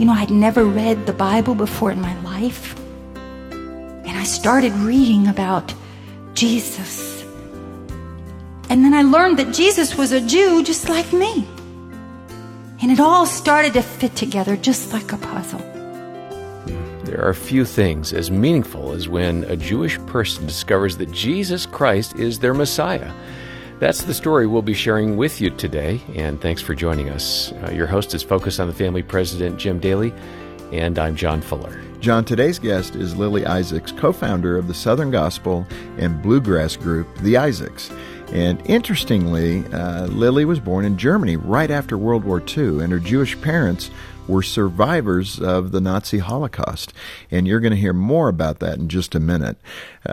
You know, I'd never read the Bible before in my life. And I started reading about Jesus. And then I learned that Jesus was a Jew just like me. And it all started to fit together just like a puzzle. There are few things as meaningful as when a Jewish person discovers that Jesus Christ is their Messiah. That's the story we'll be sharing with you today, and thanks for joining us. Your host is Focus on the Family President Jim Daly, and I'm John Fuller. John, today's guest is Lily Isaacs, co-founder of the Southern Gospel and Bluegrass group, The Isaacs. And interestingly, Lily was born in Germany right after World War II, and her Jewish parents were survivors of the Nazi Holocaust. And you're going to hear more about that in just a minute.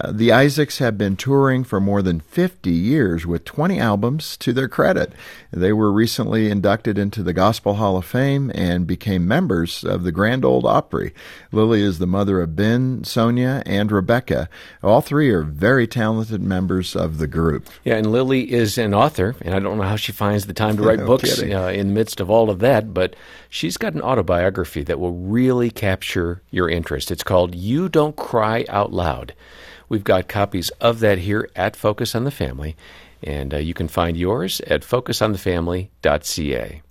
The Isaacs have been touring for more than 50 years with 20 albums to their credit. They were recently inducted into the Gospel Hall of Fame and became members of the Grand Ole Opry. Lily is the mother of Ben, Sonia, and Rebecca. All three are very talented members of the group. Yeah, and Lily is an author, and I don't know how she finds the time to write books in the midst of all of that, but she's got an autobiography that will really capture your interest. It's called You Don't Cry Out Loud. We've got copies of that here at Focus on the Family, and you can find yours at focusonthefamily.ca.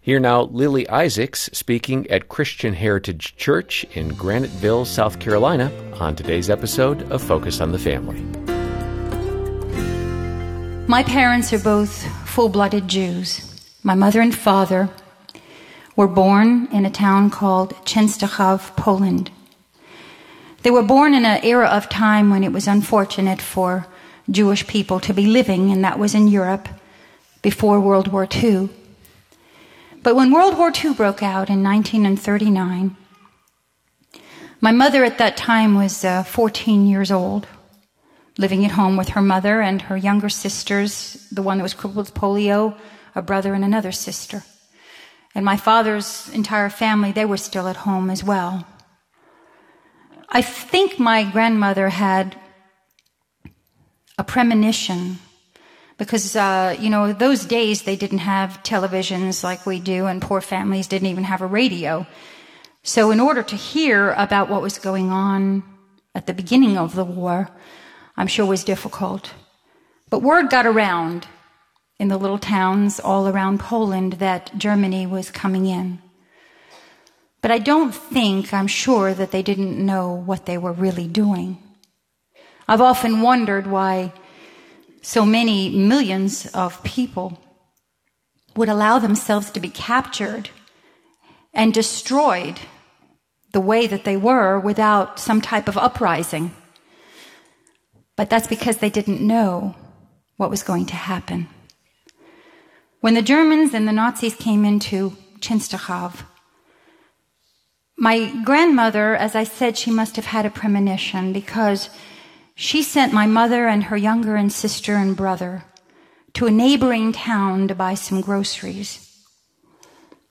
Here now, Lily Isaacs speaking at Christian Heritage Church in Graniteville, South Carolina, on today's episode of Focus on the Family. My parents are both full-blooded Jews. My mother and father were born in a town called Częstochowa, Poland. They were born in an era of time when it was unfortunate for Jewish people to be living, and that was in Europe before World War II. But when World War II broke out in 1939, my mother at that time was 14 years old, living at home with her mother and her younger sisters, the one that was crippled with polio, a brother and another sister. And my father's entire family, they were still at home as well. I think my grandmother had a premonition because, those days they didn't have televisions like we do, and poor families didn't even have a radio. So in order to hear about what was going on at the beginning of the war, I'm sure was difficult. But word got around in the little towns all around Poland that Germany was coming in. But I'm sure that they didn't know what they were really doing. I've often wondered why so many millions of people would allow themselves to be captured and destroyed the way that they were without some type of uprising. But that's because they didn't know what was going to happen. When the Germans and the Nazis came into Częstochowa, my grandmother, as I said, she must have had a premonition because she sent my mother and her younger and sister and brother to a neighboring town to buy some groceries.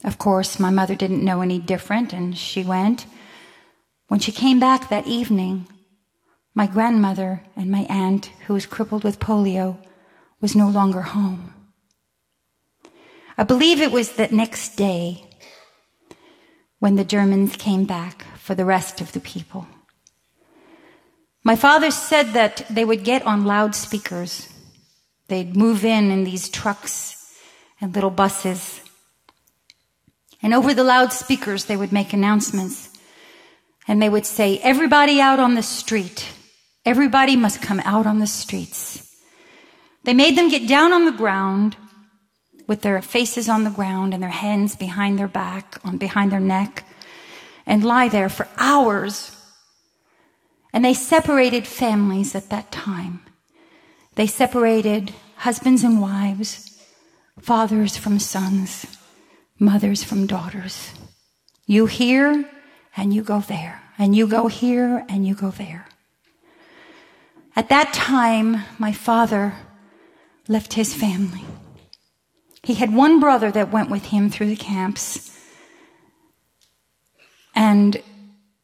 Of course, my mother didn't know any different, and she went. When she came back that evening, my grandmother and my aunt, who was crippled with polio, was no longer home. I believe it was that next day when the Germans came back for the rest of the people. My father said that they would get on loudspeakers. They'd move in these trucks and little buses. And over the loudspeakers, they would make announcements. And they would say, "Everybody out on the street. Everybody must come out on the streets." They made them get down on the ground with their faces on the ground and their hands behind their back, behind their neck, and lie there for hours. And they separated families at that time. They separated husbands and wives, fathers from sons, mothers from daughters. You here and you go there, and you go here and you go there. At that time, my father left his family. He had one brother that went with him through the camps, and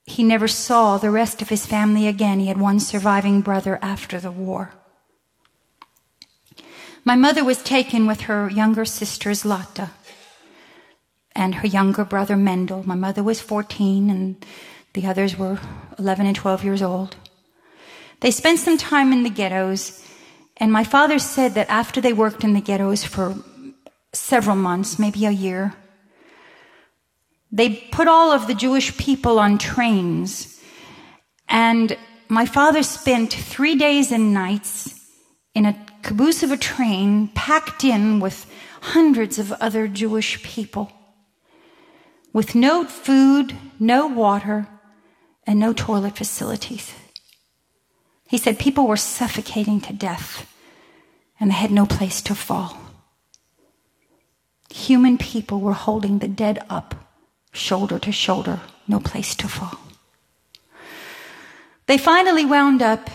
he never saw the rest of his family again. He had one surviving brother after the war. My mother was taken with her younger sister, Zlata, and her younger brother, Mendel. My mother was 14, and the others were 11 and 12 years old. They spent some time in the ghettos, and my father said that after they worked in the ghettos for several months, maybe a year, they put all of the Jewish people on trains, and my father spent 3 days and nights in a caboose of a train packed in with hundreds of other Jewish people, with no food, no water, and no toilet facilities. He said people were suffocating to death, and they had no place to fall. Human people were holding the dead up, shoulder to shoulder, no place to fall. They finally wound up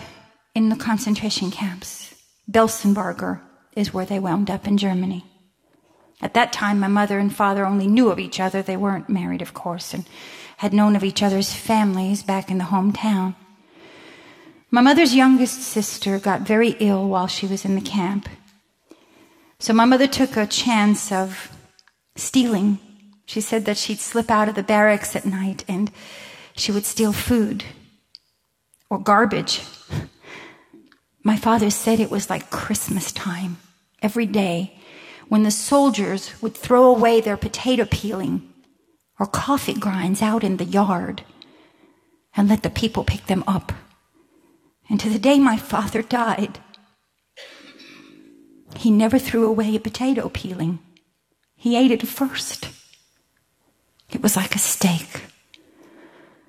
in the concentration camps. Belsenbarger is where they wound up in Germany. At that time, my mother and father only knew of each other. They weren't married, of course, and had known of each other's families back in the hometown. My mother's youngest sister got very ill while she was in the camp. So my mother took a chance of stealing. She said that she'd slip out of the barracks at night and she would steal food or garbage. My father said it was like Christmas time every day, when the soldiers would throw away their potato peeling or coffee grinds out in the yard and let the people pick them up. And to the day my father died, he never threw away a potato peeling. He ate it first. It was like a steak.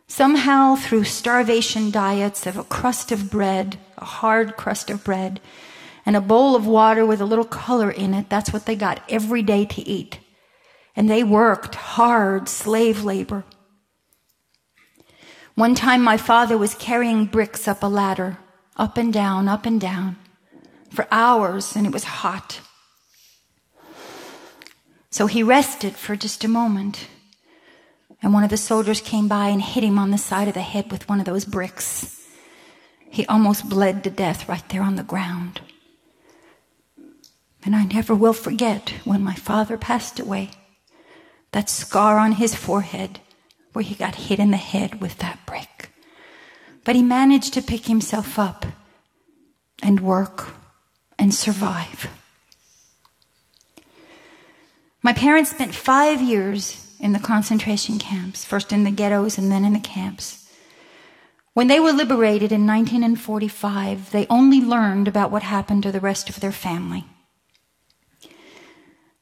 Somehow, through starvation diets of a crust of bread, a hard crust of bread, and a bowl of water with a little color in it, that's what they got every day to eat. And they worked hard slave labor. One time my father was carrying bricks up a ladder, up and down, for hours, and it was hot. So he rested for just a moment, and one of the soldiers came by and hit him on the side of the head with one of those bricks. He almost bled to death right there on the ground. And I never will forget when my father passed away, that scar on his forehead where he got hit in the head with that brick. But he managed to pick himself up and work and survive. My parents spent 5 years in the concentration camps, first in the ghettos and then in the camps. When they were liberated in 1945, they only learned about what happened to the rest of their family.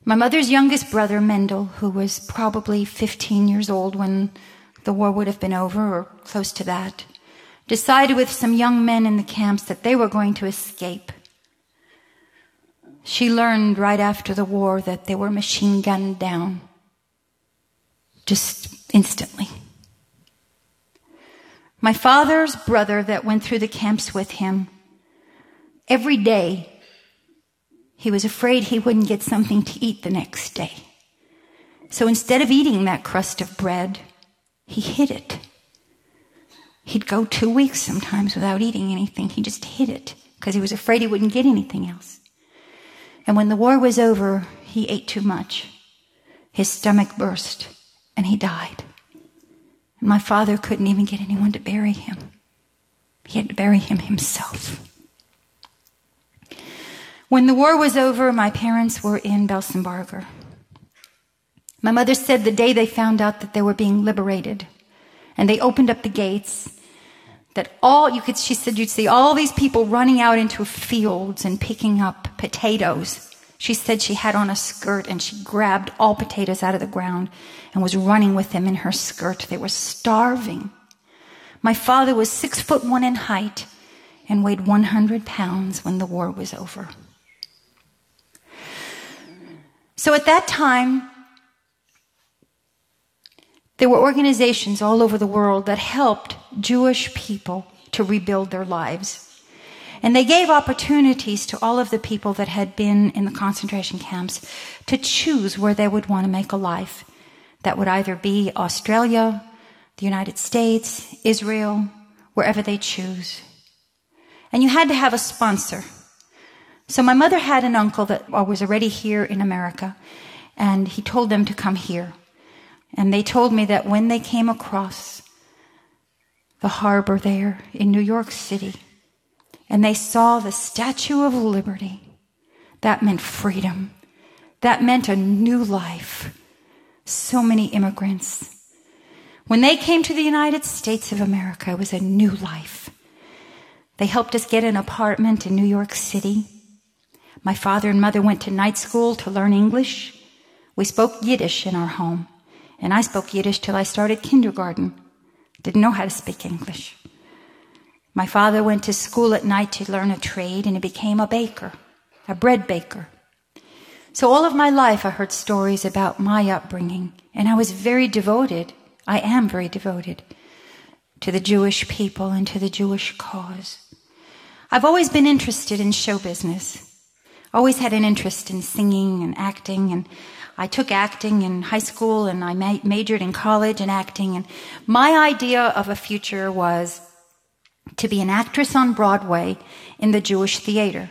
My mother's youngest brother, Mendel, who was probably 15 years old when the war would have been over or close to that, decided with some young men in the camps that they were going to escape. She learned right after the war that they were machine gunned down, just instantly. My father's brother that went through the camps with him, every day, he was afraid he wouldn't get something to eat the next day. So instead of eating that crust of bread, he hid it. He'd go 2 weeks sometimes without eating anything. He just hid it because he was afraid he wouldn't get anything else. And when the war was over, he ate too much. His stomach burst and he died. And my father couldn't even get anyone to bury him. He had to bury him himself. When the war was over, my parents were in Belsenbarger. My mother said the day they found out that they were being liberated and they opened up the gates, that she said you'd see all these people running out into fields and picking up potatoes. She said she had on a skirt and she grabbed all potatoes out of the ground and was running with them in her skirt. They were starving. My father was 6'1" in height and weighed 100 pounds when the war was over. So at that time, there were organizations all over the world that helped Jewish people to rebuild their lives. And they gave opportunities to all of the people that had been in the concentration camps to choose where they would want to make a life. That would either be Australia, the United States, Israel, wherever they choose. And you had to have a sponsor. So my mother had an uncle that was already here in America, and he told them to come here. And they told me that when they came across the harbor there in New York City, and they saw the Statue of Liberty, that meant freedom. That meant a new life. So many immigrants. When they came to the United States of America, it was a new life. They helped us get an apartment in New York City. My father and mother went to night school to learn English. We spoke Yiddish in our home. And I spoke Yiddish till I started kindergarten. Didn't know how to speak English. My father went to school at night to learn a trade, and he became a baker, a bread baker. So all of my life I heard stories about my upbringing, and I was very devoted. I am very devoted to the Jewish people and to the Jewish cause. I've always been interested in show business. Always had an interest in singing and acting, and I took acting in high school, and I majored in college in acting. And my idea of a future was to be an actress on Broadway in the Jewish theater.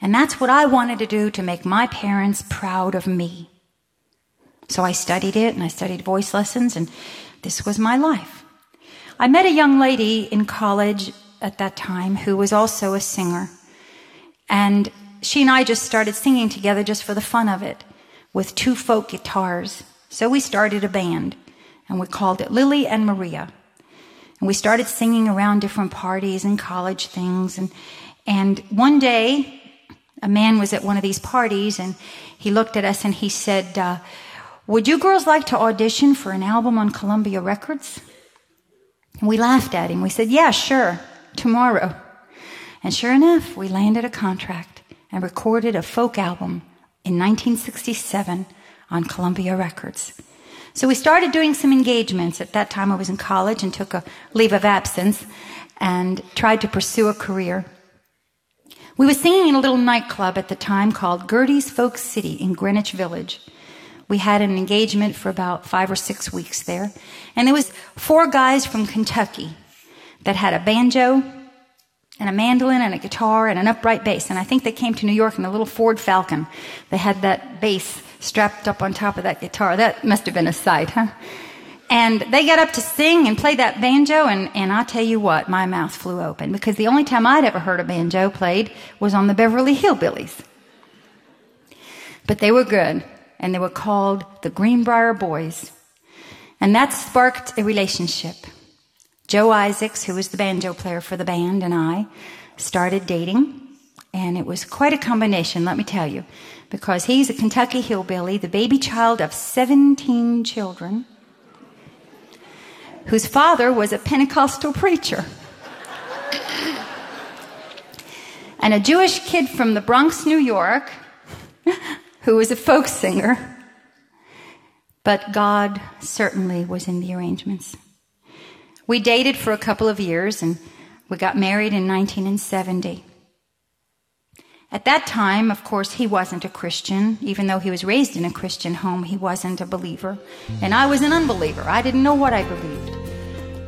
And that's what I wanted to do to make my parents proud of me. So I studied it, and I studied voice lessons, and this was my life. I met a young lady in college at that time who was also a singer. And she and I just started singing together just for the fun of it, with two folk guitars. So we started a band, and we called it Lily and Maria. And we started singing around different parties and college things. And one day, a man was at one of these parties, and he looked at us and he said, would you girls like to audition for an album on Columbia Records? And we laughed at him. We said, yeah, sure, tomorrow. And sure enough, we landed a contract and recorded a folk album in 1967 on Columbia Records. So we started doing some engagements. At that time I was in college and took a leave of absence and tried to pursue a career. We were singing in a little nightclub at the time called Gertie's Folk City in Greenwich Village. We had an engagement for about 5 or 6 weeks there. And there was 4 guys from Kentucky that had a banjo and a mandolin and a guitar and an upright bass. And I think they came to New York in a little Ford Falcon. They had that bass strapped up on top of that guitar. That must have been a sight, huh? And they got up to sing and play that banjo, and I'll tell you what, my mouth flew open, because the only time I'd ever heard a banjo played was on the Beverly Hillbillies. But they were good, and they were called the Greenbrier Boys. And that sparked a relationship. Joe Isaacs, who was the banjo player for the band, and I started dating, and it was quite a combination, let me tell you, because he's a Kentucky hillbilly, the baby child of 17 children, whose father was a Pentecostal preacher. And a Jewish kid from the Bronx, New York, who was a folk singer. But God certainly was in the arrangements. We dated for a couple of years, and we got married in 1970. At that time, of course, he wasn't a Christian. Even though he was raised in a Christian home, he wasn't a believer. And I was an unbeliever. I didn't know what I believed.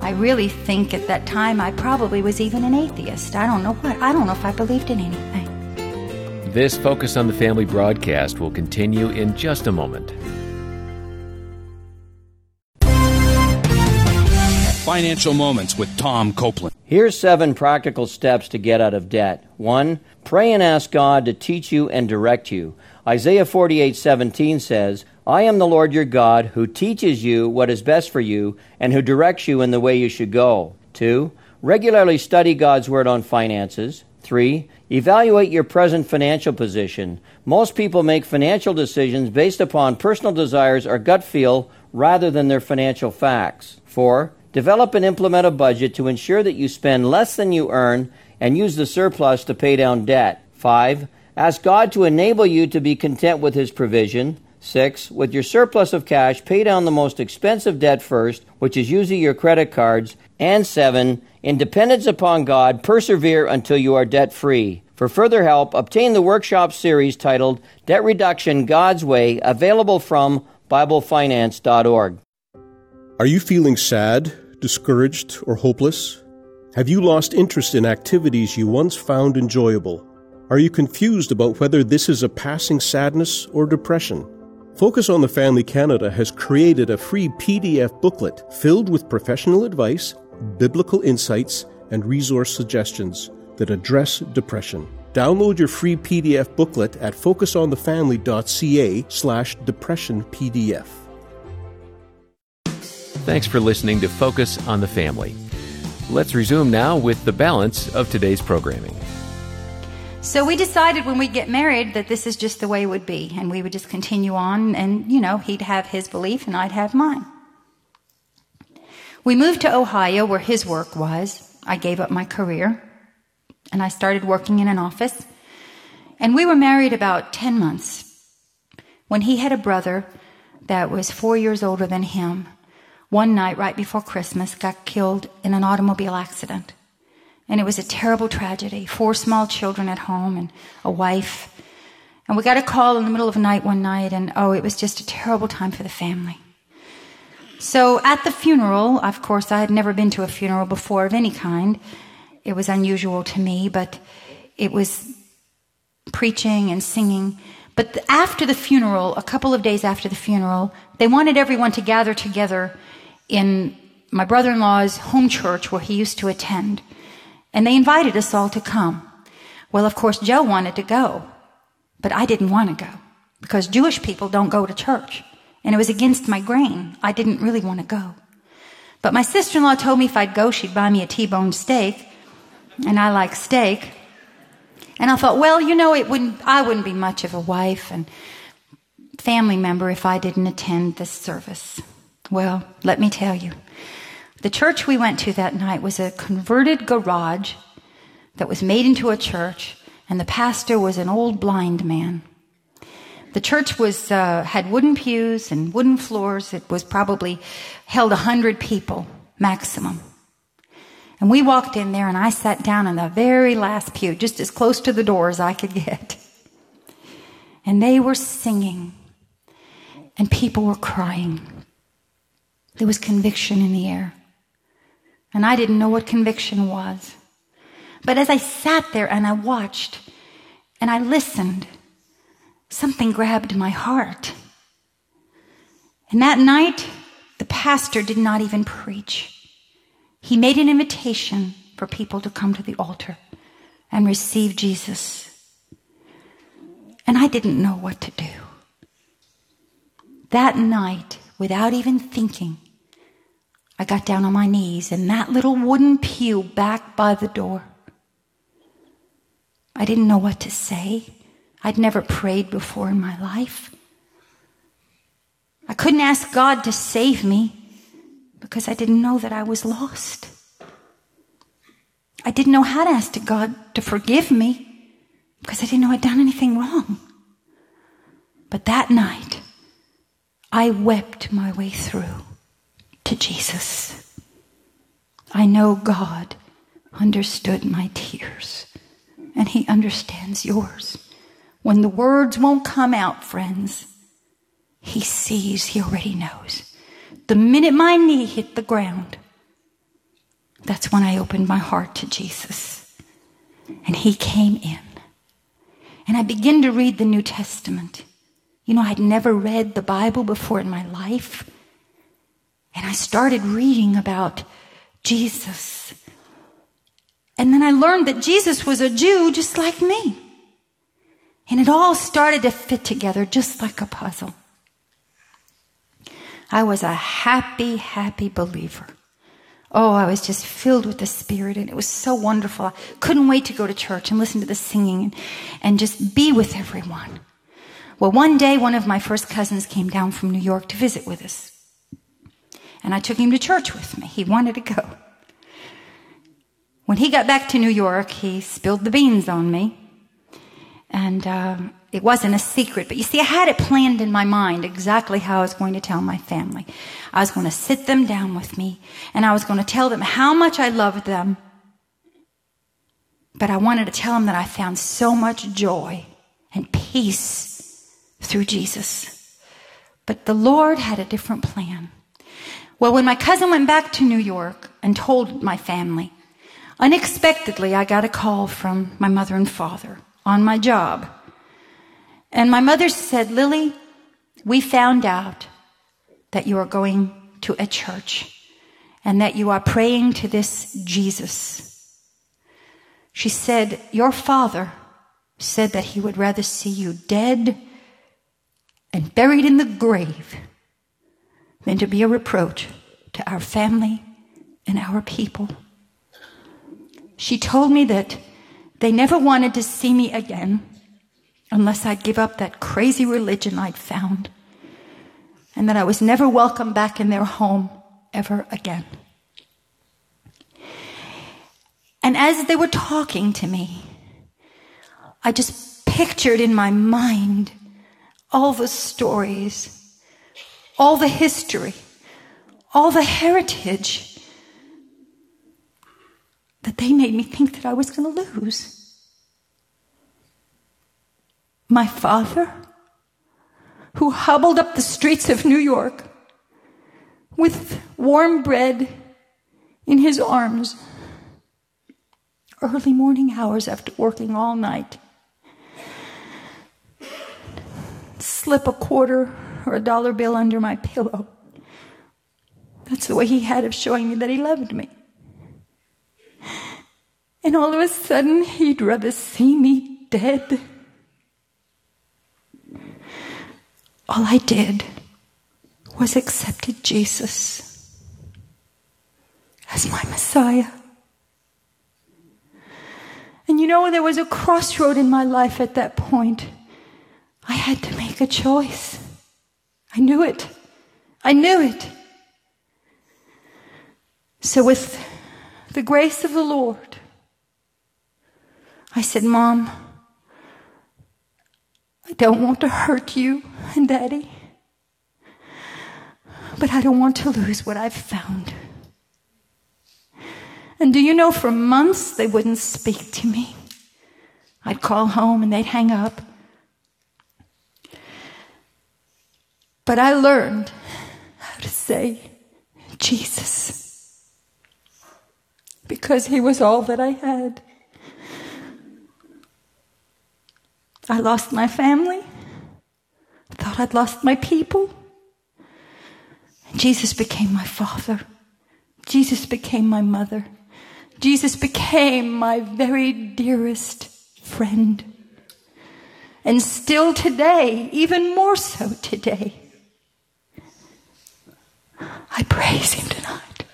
I really think at that time I probably was even an atheist. I don't know if I believed in anything. This Focus on the Family broadcast will continue in just a moment. Financial Moments with Tom Copeland. Here's 7 practical steps to get out of debt. 1. Pray and ask God to teach you and direct you. Isaiah 48:17 says, I am the Lord your God, who teaches you what is best for you and who directs you in the way you should go. 2. Regularly study God's Word on finances. 3. Evaluate your present financial position. Most people make financial decisions based upon personal desires or gut feel rather than their financial facts. 4. Develop and implement a budget to ensure that you spend less than you earn and use the surplus to pay down debt. 5. Ask God to enable you to be content with His provision. 6, with your surplus of cash, pay down the most expensive debt first, which is usually your credit cards. And 7, in dependence upon God, persevere until you are debt-free. For further help, obtain the workshop series titled Debt Reduction God's Way, available from BibleFinance.org. Are you feeling sad, discouraged, or hopeless? Have you lost interest in activities you once found enjoyable? Are you confused about whether this is a passing sadness or depression? Focus on the Family Canada has created a free PDF booklet filled with professional advice, biblical insights, and resource suggestions that address depression. Download your free PDF booklet at focusonthefamily.ca/depressionpdf. Thanks for listening to Focus on the Family. Let's resume now with the balance of today's programming. So we decided when we'd get married that this is just the way it would be, and we would just continue on, and, you know, he'd have his belief and I'd have mine. We moved to Ohio where his work was. I gave up my career, and I started working in an office, and we were married about 10 months when he had a brother that was 4 years older than him. One night right before Christmas, got killed in an automobile accident. And it was a terrible tragedy. 4 small children at home and a wife. And we got a call in the middle of the night one night, and it was just a terrible time for the family. So at the funeral, of course, I had never been to a funeral before of any kind. It was unusual to me, but it was preaching and singing. But after the funeral, a couple of days after the funeral, they wanted everyone to gather together in my brother-in-law's home church where he used to attend. And they invited us all to come. Well, of course, Joe wanted to go, but I didn't want to go because Jewish people don't go to church. And it was against my grain. I didn't really want to go. But my sister-in-law told me if I'd go, she'd buy me a T-bone steak. And I like steak. And I thought, well, you know, I wouldn't be much of a wife and family member if I didn't attend this service. Well, let me tell you. The church we went to that night was a converted garage that was made into a church, and the pastor was an old blind man. The church had wooden pews and wooden floors. It was probably held 100 people maximum. And we walked in there, and I sat down in the very last pew, just as close to the door as I could get. And they were singing, and people were crying. There was conviction in the air. And I didn't know what conviction was. But as I sat there and I watched and I listened, something grabbed my heart. And that night, the pastor did not even preach. He made an invitation for people to come to the altar and receive Jesus. And I didn't know what to do. That night, without even thinking, I got down on my knees in that little wooden pew back by the door. I didn't know what to say. I'd never prayed before in my life. I couldn't ask God to save me because I didn't know that I was lost. I didn't know how to ask God to forgive me because I didn't know I'd done anything wrong. But that night, I wept my way through to Jesus. I know God understood my tears, and He understands yours. When the words won't come out, friends, He sees, He already knows. The minute my knee hit the ground, that's when I opened my heart to Jesus. And He came in. And I began to read the New Testament. You know, I'd never read the Bible before in my life. And I started reading about Jesus. And then I learned that Jesus was a Jew just like me. And it all started to fit together just like a puzzle. I was a happy, happy believer. I was just filled with the Spirit, and it was so wonderful. I couldn't wait to go to church and listen to the singing and just be with everyone. Well, one day, one of my first cousins came down from New York to visit with us. And I took him to church with me. He wanted to go. When he got back to New York, he spilled the beans on me. And it wasn't a secret. But you see, I had it planned in my mind exactly how I was going to tell my family. I was going to sit them down with me, and I was going to tell them how much I loved them. But I wanted to tell them that I found so much joy and peace through Jesus. But the Lord had a different plan. Well, when my cousin went back to New York and told my family, unexpectedly, I got a call from my mother and father on my job. And my mother said, "Lily, we found out that you are going to a church and that you are praying to this Jesus." She said, "Your father said that he would rather see you dead and buried in the grave than to be a reproach to our family and our people." She told me that they never wanted to see me again unless I'd give up that crazy religion I'd found, and that I was never welcome back in their home ever again. And as they were talking to me, I just pictured in my mind all the stories, all the history, all the heritage that they made me think that I was going to lose. My father, who hobbled up the streets of New York with warm bread in his arms, early morning hours after working all night, slip a quarter or a dollar bill under my pillow. That's the way he had of showing me that he loved me. And all of a sudden, he'd rather see me dead. All I did was accepted Jesus as my Messiah. And you know, there was a crossroad in my life at that point. I had to make a choice. I knew it. So with the grace of the Lord, I said, "Mom, I don't want to hurt you and Daddy, but I don't want to lose what I've found." And do you know, for months they wouldn't speak to me. I'd call home and they'd hang up. But I learned how to say Jesus, because he was all that I had. I lost my family. I thought I'd lost my people. Jesus became my father. Jesus became my mother. Jesus became my very dearest friend. And still today, even more so today, I praise him tonight.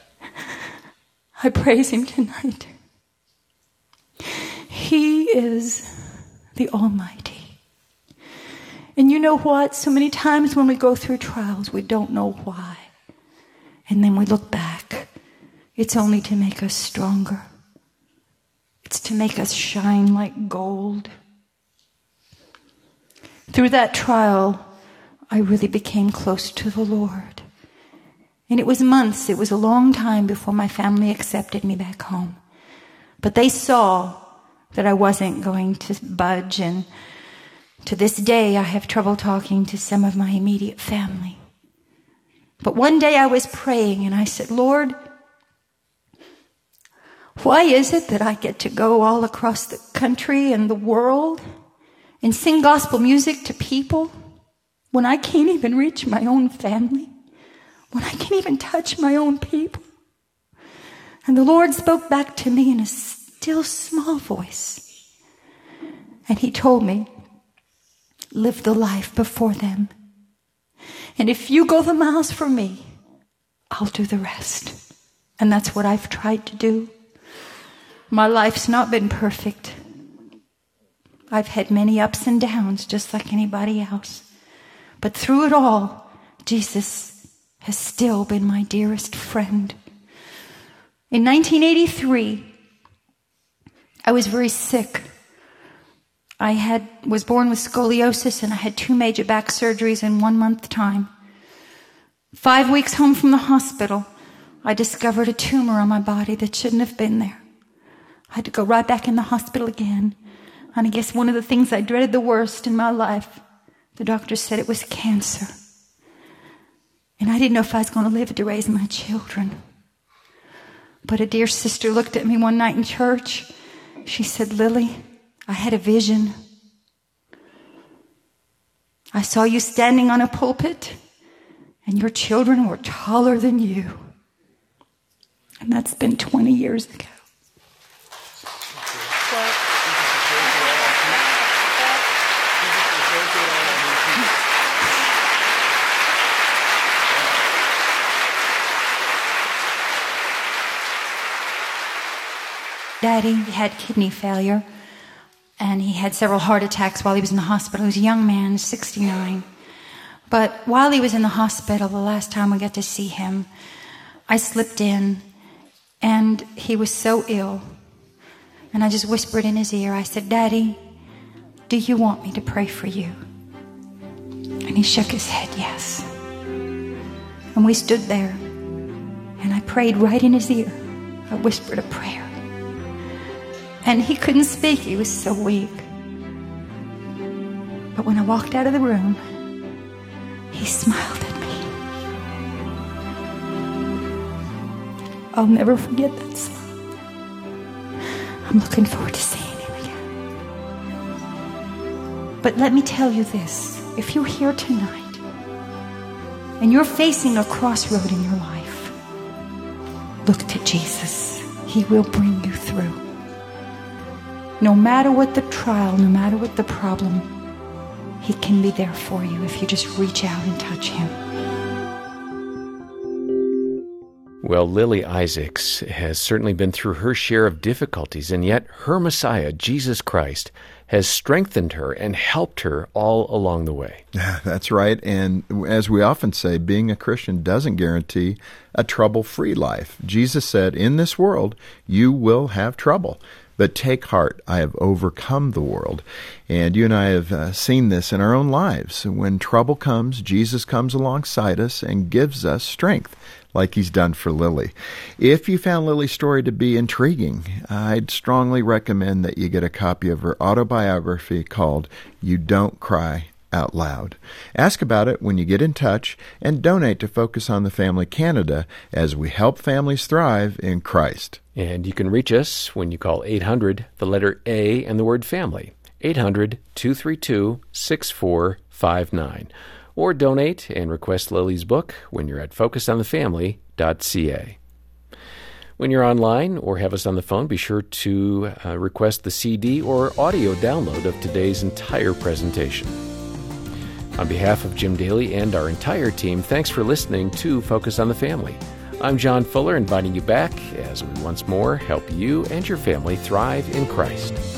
I praise him tonight. He is the Almighty. And you know what? So many times when we go through trials, we don't know why. And then we look back. It's only to make us stronger. It's to make us shine like gold. Through that trial, I really became close to the Lord. And it was months, it was a long time before my family accepted me back home. But they saw that I wasn't going to budge, and to this day I have trouble talking to some of my immediate family. But one day I was praying and I said, "Lord, why is it that I get to go all across the country and the world and sing gospel music to people when I can't even reach my own family, when I can't even touch my own people?" And the Lord spoke back to me in a still small voice. And he told me, "Live the life before them. And if you go the miles for me, I'll do the rest." And that's what I've tried to do. My life's not been perfect. I've had many ups and downs, just like anybody else. But through it all, Jesus has still been my dearest friend. In 1983, I was very sick. I was born with scoliosis, and I had 2 major back surgeries in 1 month time. 5 weeks home from the hospital, I discovered a tumor on my body that shouldn't have been there. I had to go right back in the hospital again. And I guess one of the things I dreaded the worst in my life, the doctor said it was cancer. And I didn't know if I was going to live to raise my children. But a dear sister looked at me one night in church. She said, "Lily, I had a vision. I saw you standing on a pulpit, and your children were taller than you." And that's been 20 years ago. Daddy had kidney failure, and he had several heart attacks while he was in the hospital. He was a young man, 69. But while he was in the hospital, the last time we got to see him, I slipped in, and he was so ill. And I just whispered in his ear, I said, "Daddy, do you want me to pray for you?" And he shook his head, yes. And we stood there, and I prayed right in his ear. I whispered a prayer. And he couldn't speak. He was so weak. But when I walked out of the room, he smiled at me. I'll never forget that smile. I'm looking forward to seeing him again. But let me tell you this. If you're here tonight and you're facing a crossroad in your life, look to Jesus. He will bring you through. No matter what the trial, no matter what the problem, he can be there for you if you just reach out and touch him. Well, Lily Isaacs has certainly been through her share of difficulties, and yet her Messiah, Jesus Christ, has strengthened her and helped her all along the way. That's right. And as we often say, being a Christian doesn't guarantee a trouble-free life. Jesus said, "In this world, you will have trouble. But take heart, I have overcome the world." And you and I have seen this in our own lives. When trouble comes, Jesus comes alongside us and gives us strength, like he's done for Lily. If you found Lily's story to be intriguing, I'd strongly recommend that you get a copy of her autobiography called You Don't Cry Out Loud. Ask about it when you get in touch, and donate to Focus on the Family Canada as we help families thrive in Christ. And you can reach us when you call 800, the letter A and the word family, 800-232-6459. Or donate and request Lily's book when you're at focusedonthefamily.ca. When you're online or have us on the phone, be sure to request the CD or audio download of today's entire presentation. On behalf of Jim Daly and our entire team, thanks for listening to Focus on the Family. I'm John Fuller, inviting you back as we once more help you and your family thrive in Christ.